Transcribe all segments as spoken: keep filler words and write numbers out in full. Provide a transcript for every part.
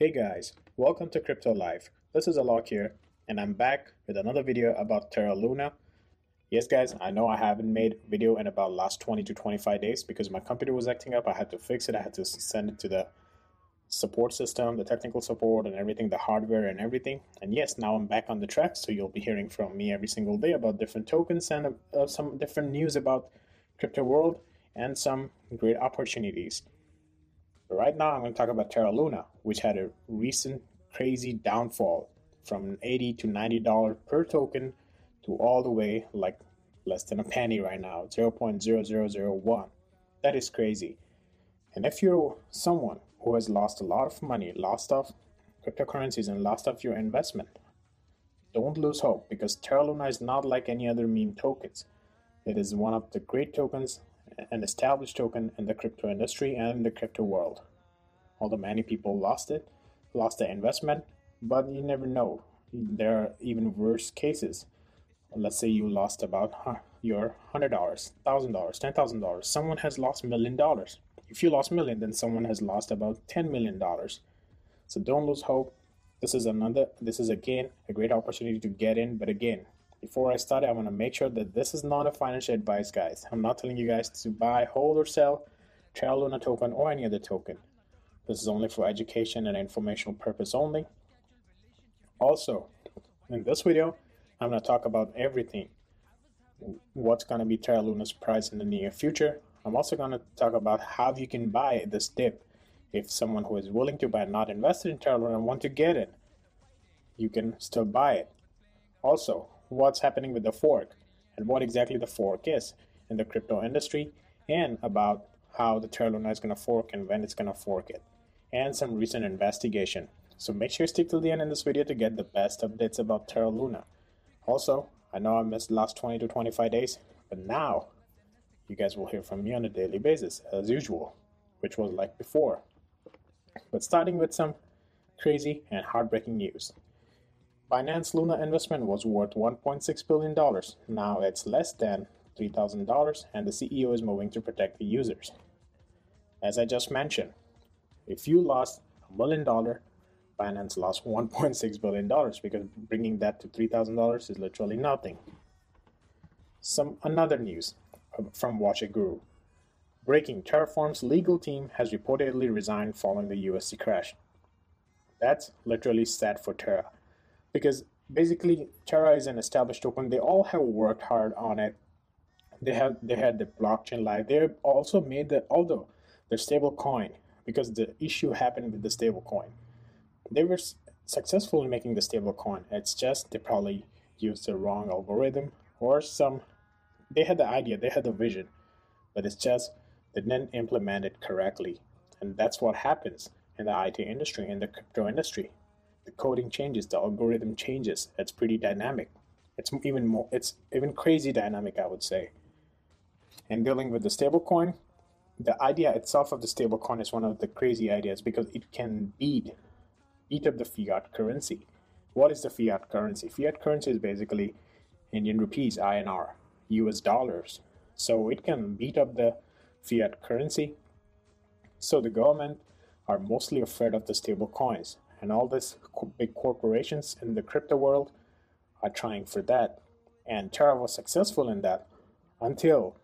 Hey guys, welcome to Crypto Life. This is Alok here, and I'm back with another video about Terra Luna. Yes guys, I know I haven't made video in about last twenty to twenty-five days because my computer was acting up. I had to fix it. I had to send it to the support system, the technical support and everything, the hardware and everything. And yes, now I'm back on the track. So you'll be hearing from me every single day about different tokens and uh, some different news about crypto world and some great opportunities. Right now, I'm going to talk about Terra Luna, which had a recent crazy downfall from eighty to ninety dollars per token to all the way like less than a penny right now, zero point zero zero zero one. That is crazy. And if you're someone who has lost a lot of money, lost off cryptocurrencies and lost off your investment, don't lose hope because Terra Luna is not like any other meme tokens. It is one of the great tokens, an established token in the crypto industry and in the crypto world. Although many people lost it, lost their investment, but you never know. There are even worse cases. Let's say you lost about huh, your one hundred dollars, one thousand dollars, ten thousand dollars. Someone has lost a million dollars. If you lost a million, then someone has lost about ten million dollars. So don't lose hope. This is another, this is again a great opportunity to get in, but again, before I start, I want to make sure that this is not a financial advice, guys. I'm not telling you guys to buy, hold, or sell Terra Luna token or any other token. This is only for education and informational purpose only. Also, in this video, I'm going to talk about everything. What's going to be Terra Luna's price in the near future. I'm also going to talk about how you can buy this dip. If someone who is willing to buy, not invested in Terra Luna, and want to get it, you can still buy it. Also, what's happening with the fork and what exactly the fork is in the crypto industry, and about how the Terra Luna is going to fork and when it's going to fork it, and some recent investigation. So make sure you stick till the end in this video to get the best updates about Terra Luna. Also, I know I missed last twenty to twenty-five days, but now you guys will hear from me on a daily basis as usual, which was like before. But starting with some crazy and heartbreaking news. Binance Luna investment was worth one point six billion dollars. Now it's less than three thousand dollars, and the C E O is moving to protect the users. As I just mentioned, if you lost a million dollars, Binance lost one point six billion dollars because bringing that to three thousand dollars is literally nothing. Some another news from Watcher Guru. Breaking: Terraform's legal team has reportedly resigned following the U S D crash. That's literally sad for Terra. Because basically Terra is an established token. They all have worked hard on it. They have they had the blockchain live. They also made the although the stable coin, because the issue happened with the stable coin. They were successful in making the stable coin. It's just they probably used the wrong algorithm or some. They had the idea, they had the vision, but it's just they didn't implement it correctly, and that's what happens in the I T industry, in the crypto industry. The coding changes, the algorithm changes. It's pretty dynamic. It's even more, it's even crazy dynamic, I would say. And dealing with the stablecoin, the idea itself of the stablecoin is one of the crazy ideas because it can eat, eat up the fiat currency. What is the fiat currency? Fiat currency is basically Indian rupees, I N R, U S dollars. So it can beat up the fiat currency. So the government are mostly afraid of the stablecoins. And all these big corporations in the crypto world are trying for that. And Terra was successful in that until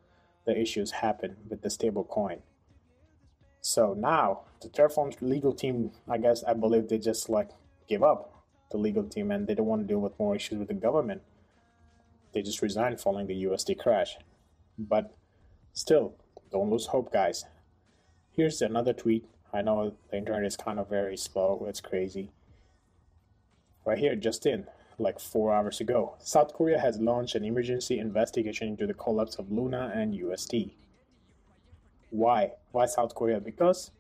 the issues happened with the stable coin. So now the Terraform's legal team, I guess, I believe they just like give up the legal team and they don't want to deal with more issues with the government. They just resigned following the U S D crash. But still, don't lose hope, guys. Here's another tweet. I know the internet is kind of very slow, it's crazy. Right here, just in, like four hours ago, South Korea has launched an emergency investigation into the collapse of Luna and U S D. Why? Why South Korea? Because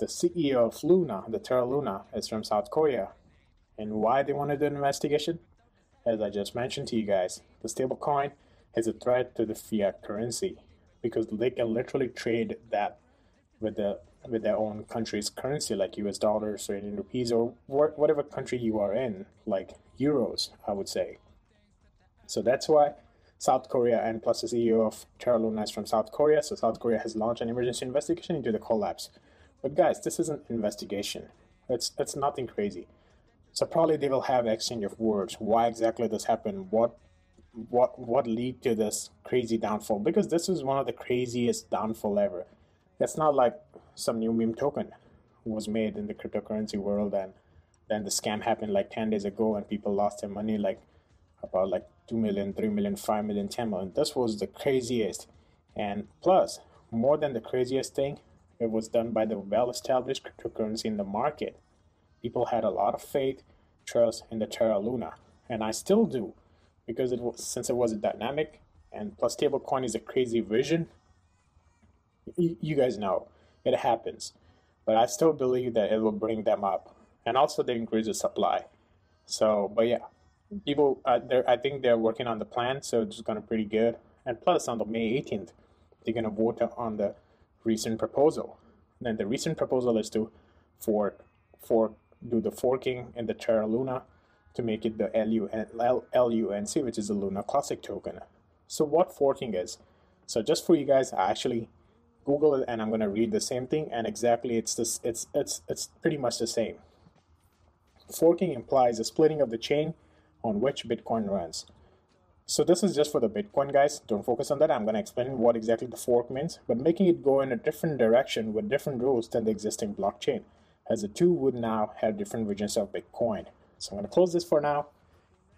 the C E O of Luna, the Terra Luna, is from South Korea. And why they wanted an investigation? As I just mentioned to you guys, the stablecoin is a threat to the fiat currency because they can literally trade that with the with their own country's currency, like U S dollars or Indian rupees or wh whatever country you are in, like euros, I would say. So that's why South Korea, and plus the C E O of Terra Luna is from South Korea, so South Korea has launched an emergency investigation into the collapse. But guys, this is an investigation. It's it's nothing crazy. So probably they will have exchange of words. Why exactly this happened? What what what lead to this crazy downfall? Because this is one of the craziest downfall ever. It's not like some new meme token was made in the cryptocurrency world and then the scam happened like ten days ago and people lost their money like about like two million, three million, five million, ten million. This was the craziest. And plus, more than the craziest thing, it was done by the well-established cryptocurrency in the market. People had a lot of faith, trust in the Terra Luna. And I still do, because it was, since it was dynamic, and plus stablecoin is a crazy vision. Y- you guys know, it happens. But I still believe that it will bring them up. And also they increase the supply. So, but yeah, people, uh, I think they're working on the plan, so it's going to be pretty good. And plus, on the May eighteenth, they're going to vote on the recent proposal. And the recent proposal is to fork, fork, do the forking in the Terra Luna to make it the L U N C, which is the Luna Classic token. So what forking is? So just for you guys, I actually Google it, and I'm going to read the same thing. And exactly, it's this. It's it's it's pretty much the same. Forking implies a splitting of the chain on which Bitcoin runs. So this is just for the Bitcoin guys. Don't focus on that. I'm going to explain what exactly the fork means, but making it go in a different direction with different rules than the existing blockchain, as the two would now have different versions of Bitcoin. So I'm going to close this for now.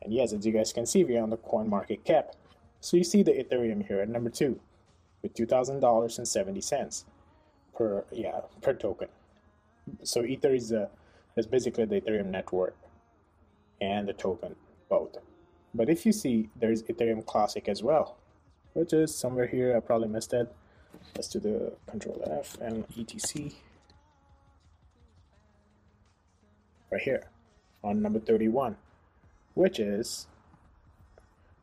And yes, as you guys can see, we're on the coin market cap. So you see the Ethereum here at number two with two thousand dollars and seventy cents per yeah per token. So Ether is a is basically the Ethereum network and the token, both. But if you see, there's Ethereum Classic as well, which is somewhere here. I probably missed it. Let's do the Control F and E T C right here on number thirty-one, which is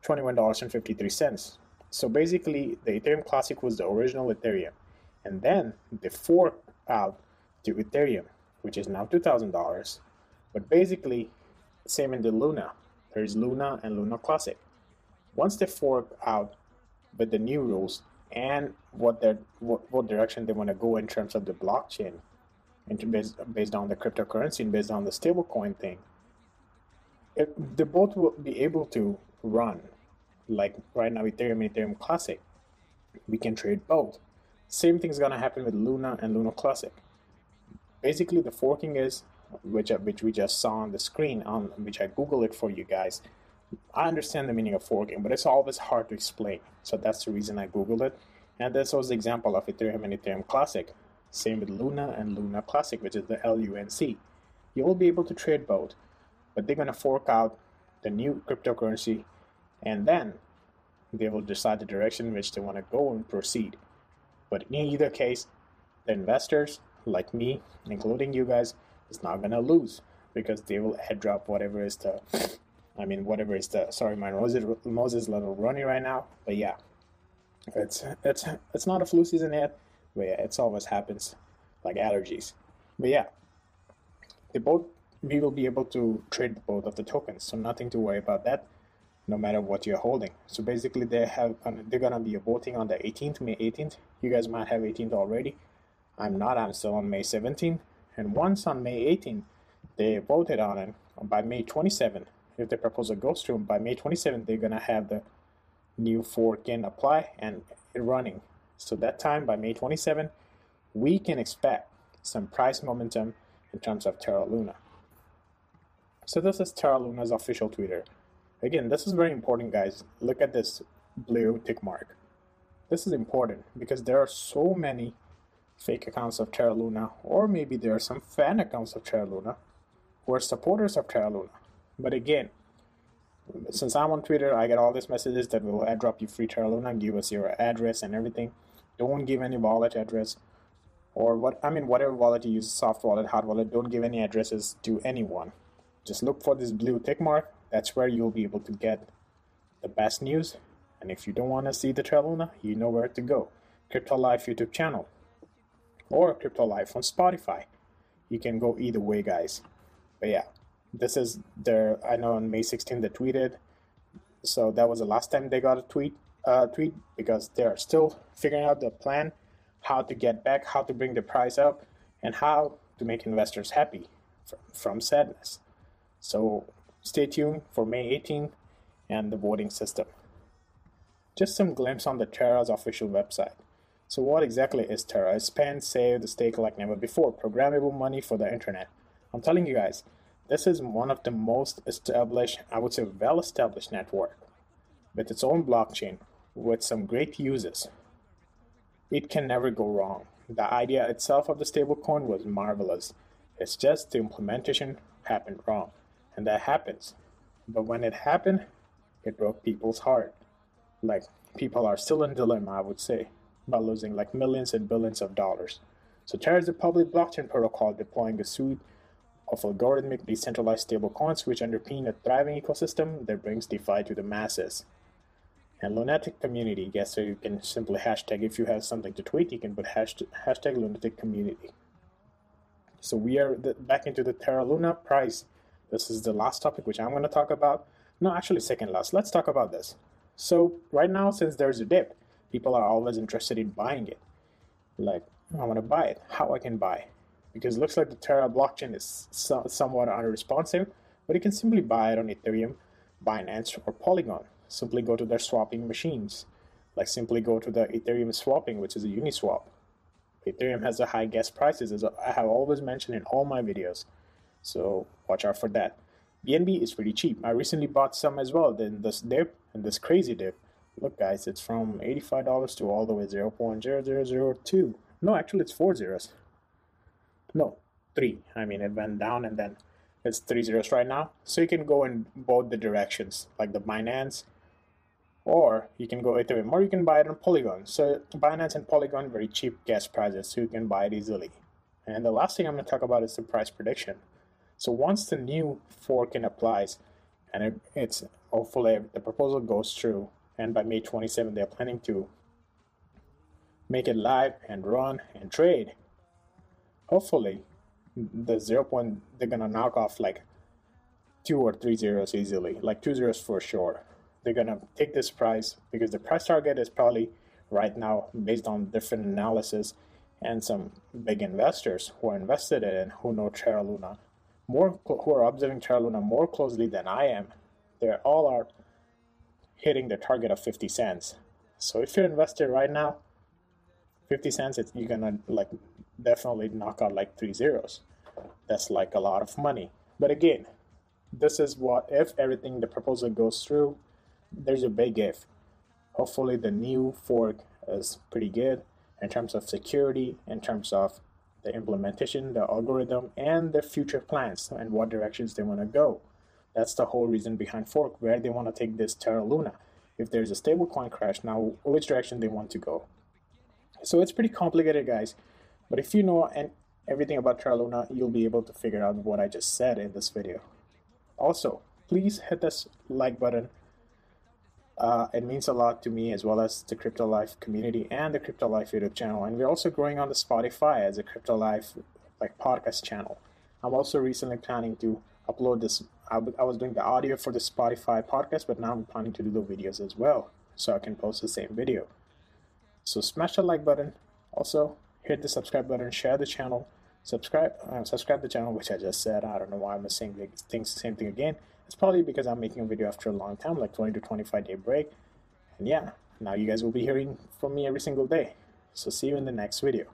twenty-one dollars and fifty-three cents. So basically, the Ethereum Classic was the original Ethereum, and then they forked out to Ethereum, which is now two thousand dollars. But basically, same in the Luna. There's Luna and Luna Classic. Once they fork out with the new rules and what their what, what direction they want to go in terms of the blockchain, and based, based on the cryptocurrency and based on the stablecoin thing, it, they both will be able to run. Like right now, Ethereum and Ethereum Classic, we can trade both. Same thing's gonna happen with Luna and Luna Classic. Basically, the forking is, which which we just saw on the screen, on which I Google it for you guys. I understand the meaning of forking, but it's always hard to explain. So that's the reason I Googled it. And this was the example of Ethereum and Ethereum Classic. Same with Luna and Luna Classic, which is the L U N C. You will be able to trade both, but they're gonna fork out the new cryptocurrency, and then they will decide the direction in which they want to go and proceed. But in either case, the investors like me, including you guys, is not gonna lose, because they will head drop whatever is the, I mean whatever is the. Sorry, my Moses Moses level runny right now, but yeah, it's it's it's not a flu season yet, but yeah, it's always happens, like allergies. But yeah, they both we will be able to trade both of the tokens, so nothing to worry about that, no matter what you're holding. So basically, they have they're gonna be voting on the eighteenth, May eighteenth. You guys might have eighteenth already. I'm not. I'm still on May seventeenth. And once on May eighteenth, they voted on it. By May twenty-seventh, if the proposal goes through, by May twenty-seventh, they're gonna have the new fork in apply and running. So that time, by May twenty-seventh, we can expect some price momentum in terms of Terra Luna. So this is Terra Luna's official Twitter. Again, this is very important, guys. Look at this blue tick mark. This is important because there are so many fake accounts of Terra Luna, or maybe there are some fan accounts of Terra Luna who are supporters of Terra Luna. But again, since I'm on Twitter, I get all these messages that will airdrop you free Terra Luna, give us your address and everything. Don't give any wallet address, or what I mean, whatever wallet you use, soft wallet, hard wallet, don't give any addresses to anyone. Just look for this blue tick mark. That's where you'll be able to get the best news. And if you don't want to see the Terra Luna, you know where to go. Crypto Life YouTube channel or Crypto Life on Spotify. You can go either way, guys. But yeah, this is their, I know on May sixteenth they tweeted. So that was the last time they got a tweet, uh, tweet because they are still figuring out the plan, how to get back, how to bring the price up, and how to make investors happy. from sadness. So stay tuned for May eighteenth and the voting system. Just some glimpse on the Terra's official website. So what exactly is Terra? It's spend, save, stake like never before. Programmable money for the internet. I'm telling you guys, this is one of the most established, I would say well-established network with its own blockchain with some great uses. It can never go wrong. The idea itself of the stablecoin was marvelous. It's just the implementation happened wrong. And that happens. But when it happened, it broke people's heart. Like, people are still in dilemma, I would say, by losing like millions and billions of dollars. So Terra is a public blockchain protocol deploying a suite of algorithmic decentralized stablecoins which underpin a thriving ecosystem that brings DeFi to the masses. And lunatic community, yes, so you can simply hashtag, if you have something to tweet, you can put hashtag, hashtag lunatic community. So we are the, back into the Terra Luna price. This is the last topic which I'm going to talk about. No, actually second last. Let's talk about this. So right now, since there's a dip, people are always interested in buying it. Like, I want to buy it. How I can buy? Because it looks like the Terra blockchain is so, somewhat unresponsive, but you can simply buy it on Ethereum, Binance, or Polygon. Simply go to their swapping machines. Like, simply go to the Ethereum swapping, which is a Uniswap. Ethereum has a high gas prices, as I have always mentioned in all my videos. So watch out for that. B N B is pretty cheap. I recently bought some as well. Then this dip and this crazy dip. Look guys, it's from eighty-five dollars to all the way zero point zero zero zero two. No, actually it's four zeros. No, three. I mean, it went down and then it's three zeros right now. So you can go in both the directions, like the Binance, or you can go Ethereum, or you can buy it on Polygon. So Binance and Polygon, very cheap gas prices, so you can buy it easily. And the last thing I'm going to talk about is the price prediction. So once the new forking applies, and it, it's hopefully the proposal goes through, and by May twenty-seventh they're planning to make it live and run and trade. Hopefully the zero point, they're gonna knock off like two or three zeros easily, like two zeros for sure. They're gonna take this price because the price target is probably right now, based on different analysis and some big investors who are invested in and who know Terra Luna more, who are observing Terra Luna more closely than I am. They all are hitting the target of fifty cents. So if you're invested right now, fifty cents, it's, you're gonna like definitely knock out like three zeros. That's like a lot of money. But again, this is what if everything, the proposal goes through. There's a big if. Hopefully the new fork is pretty good in terms of security, in terms of the implementation, the algorithm, and the future plans and what directions they want to go. That's the whole reason behind fork, where they want to take this Terra Luna. If there's a stablecoin crash, now which direction they want to go. So it's pretty complicated, guys. But if you know and everything about Terra Luna, you'll be able to figure out what I just said in this video. Also, please hit this like button. Uh, it means a lot to me, as well as the Crypto Life community and the Crypto Life YouTube channel. And we're also growing on the Spotify as a Crypto Life like podcast channel. I'm also recently planning to upload this. I was doing the audio for the Spotify podcast, but now I'm planning to do the videos as well, so I can post the same video. So smash the like button. Also hit the subscribe button, share the channel, subscribe, uh, subscribe the channel, which I just said. I don't know why I'm saying the things, same thing again. It's probably because I'm making a video after a long time, like twenty to twenty-five day break. And yeah, now you guys will be hearing from me every single day. So see you in the next video.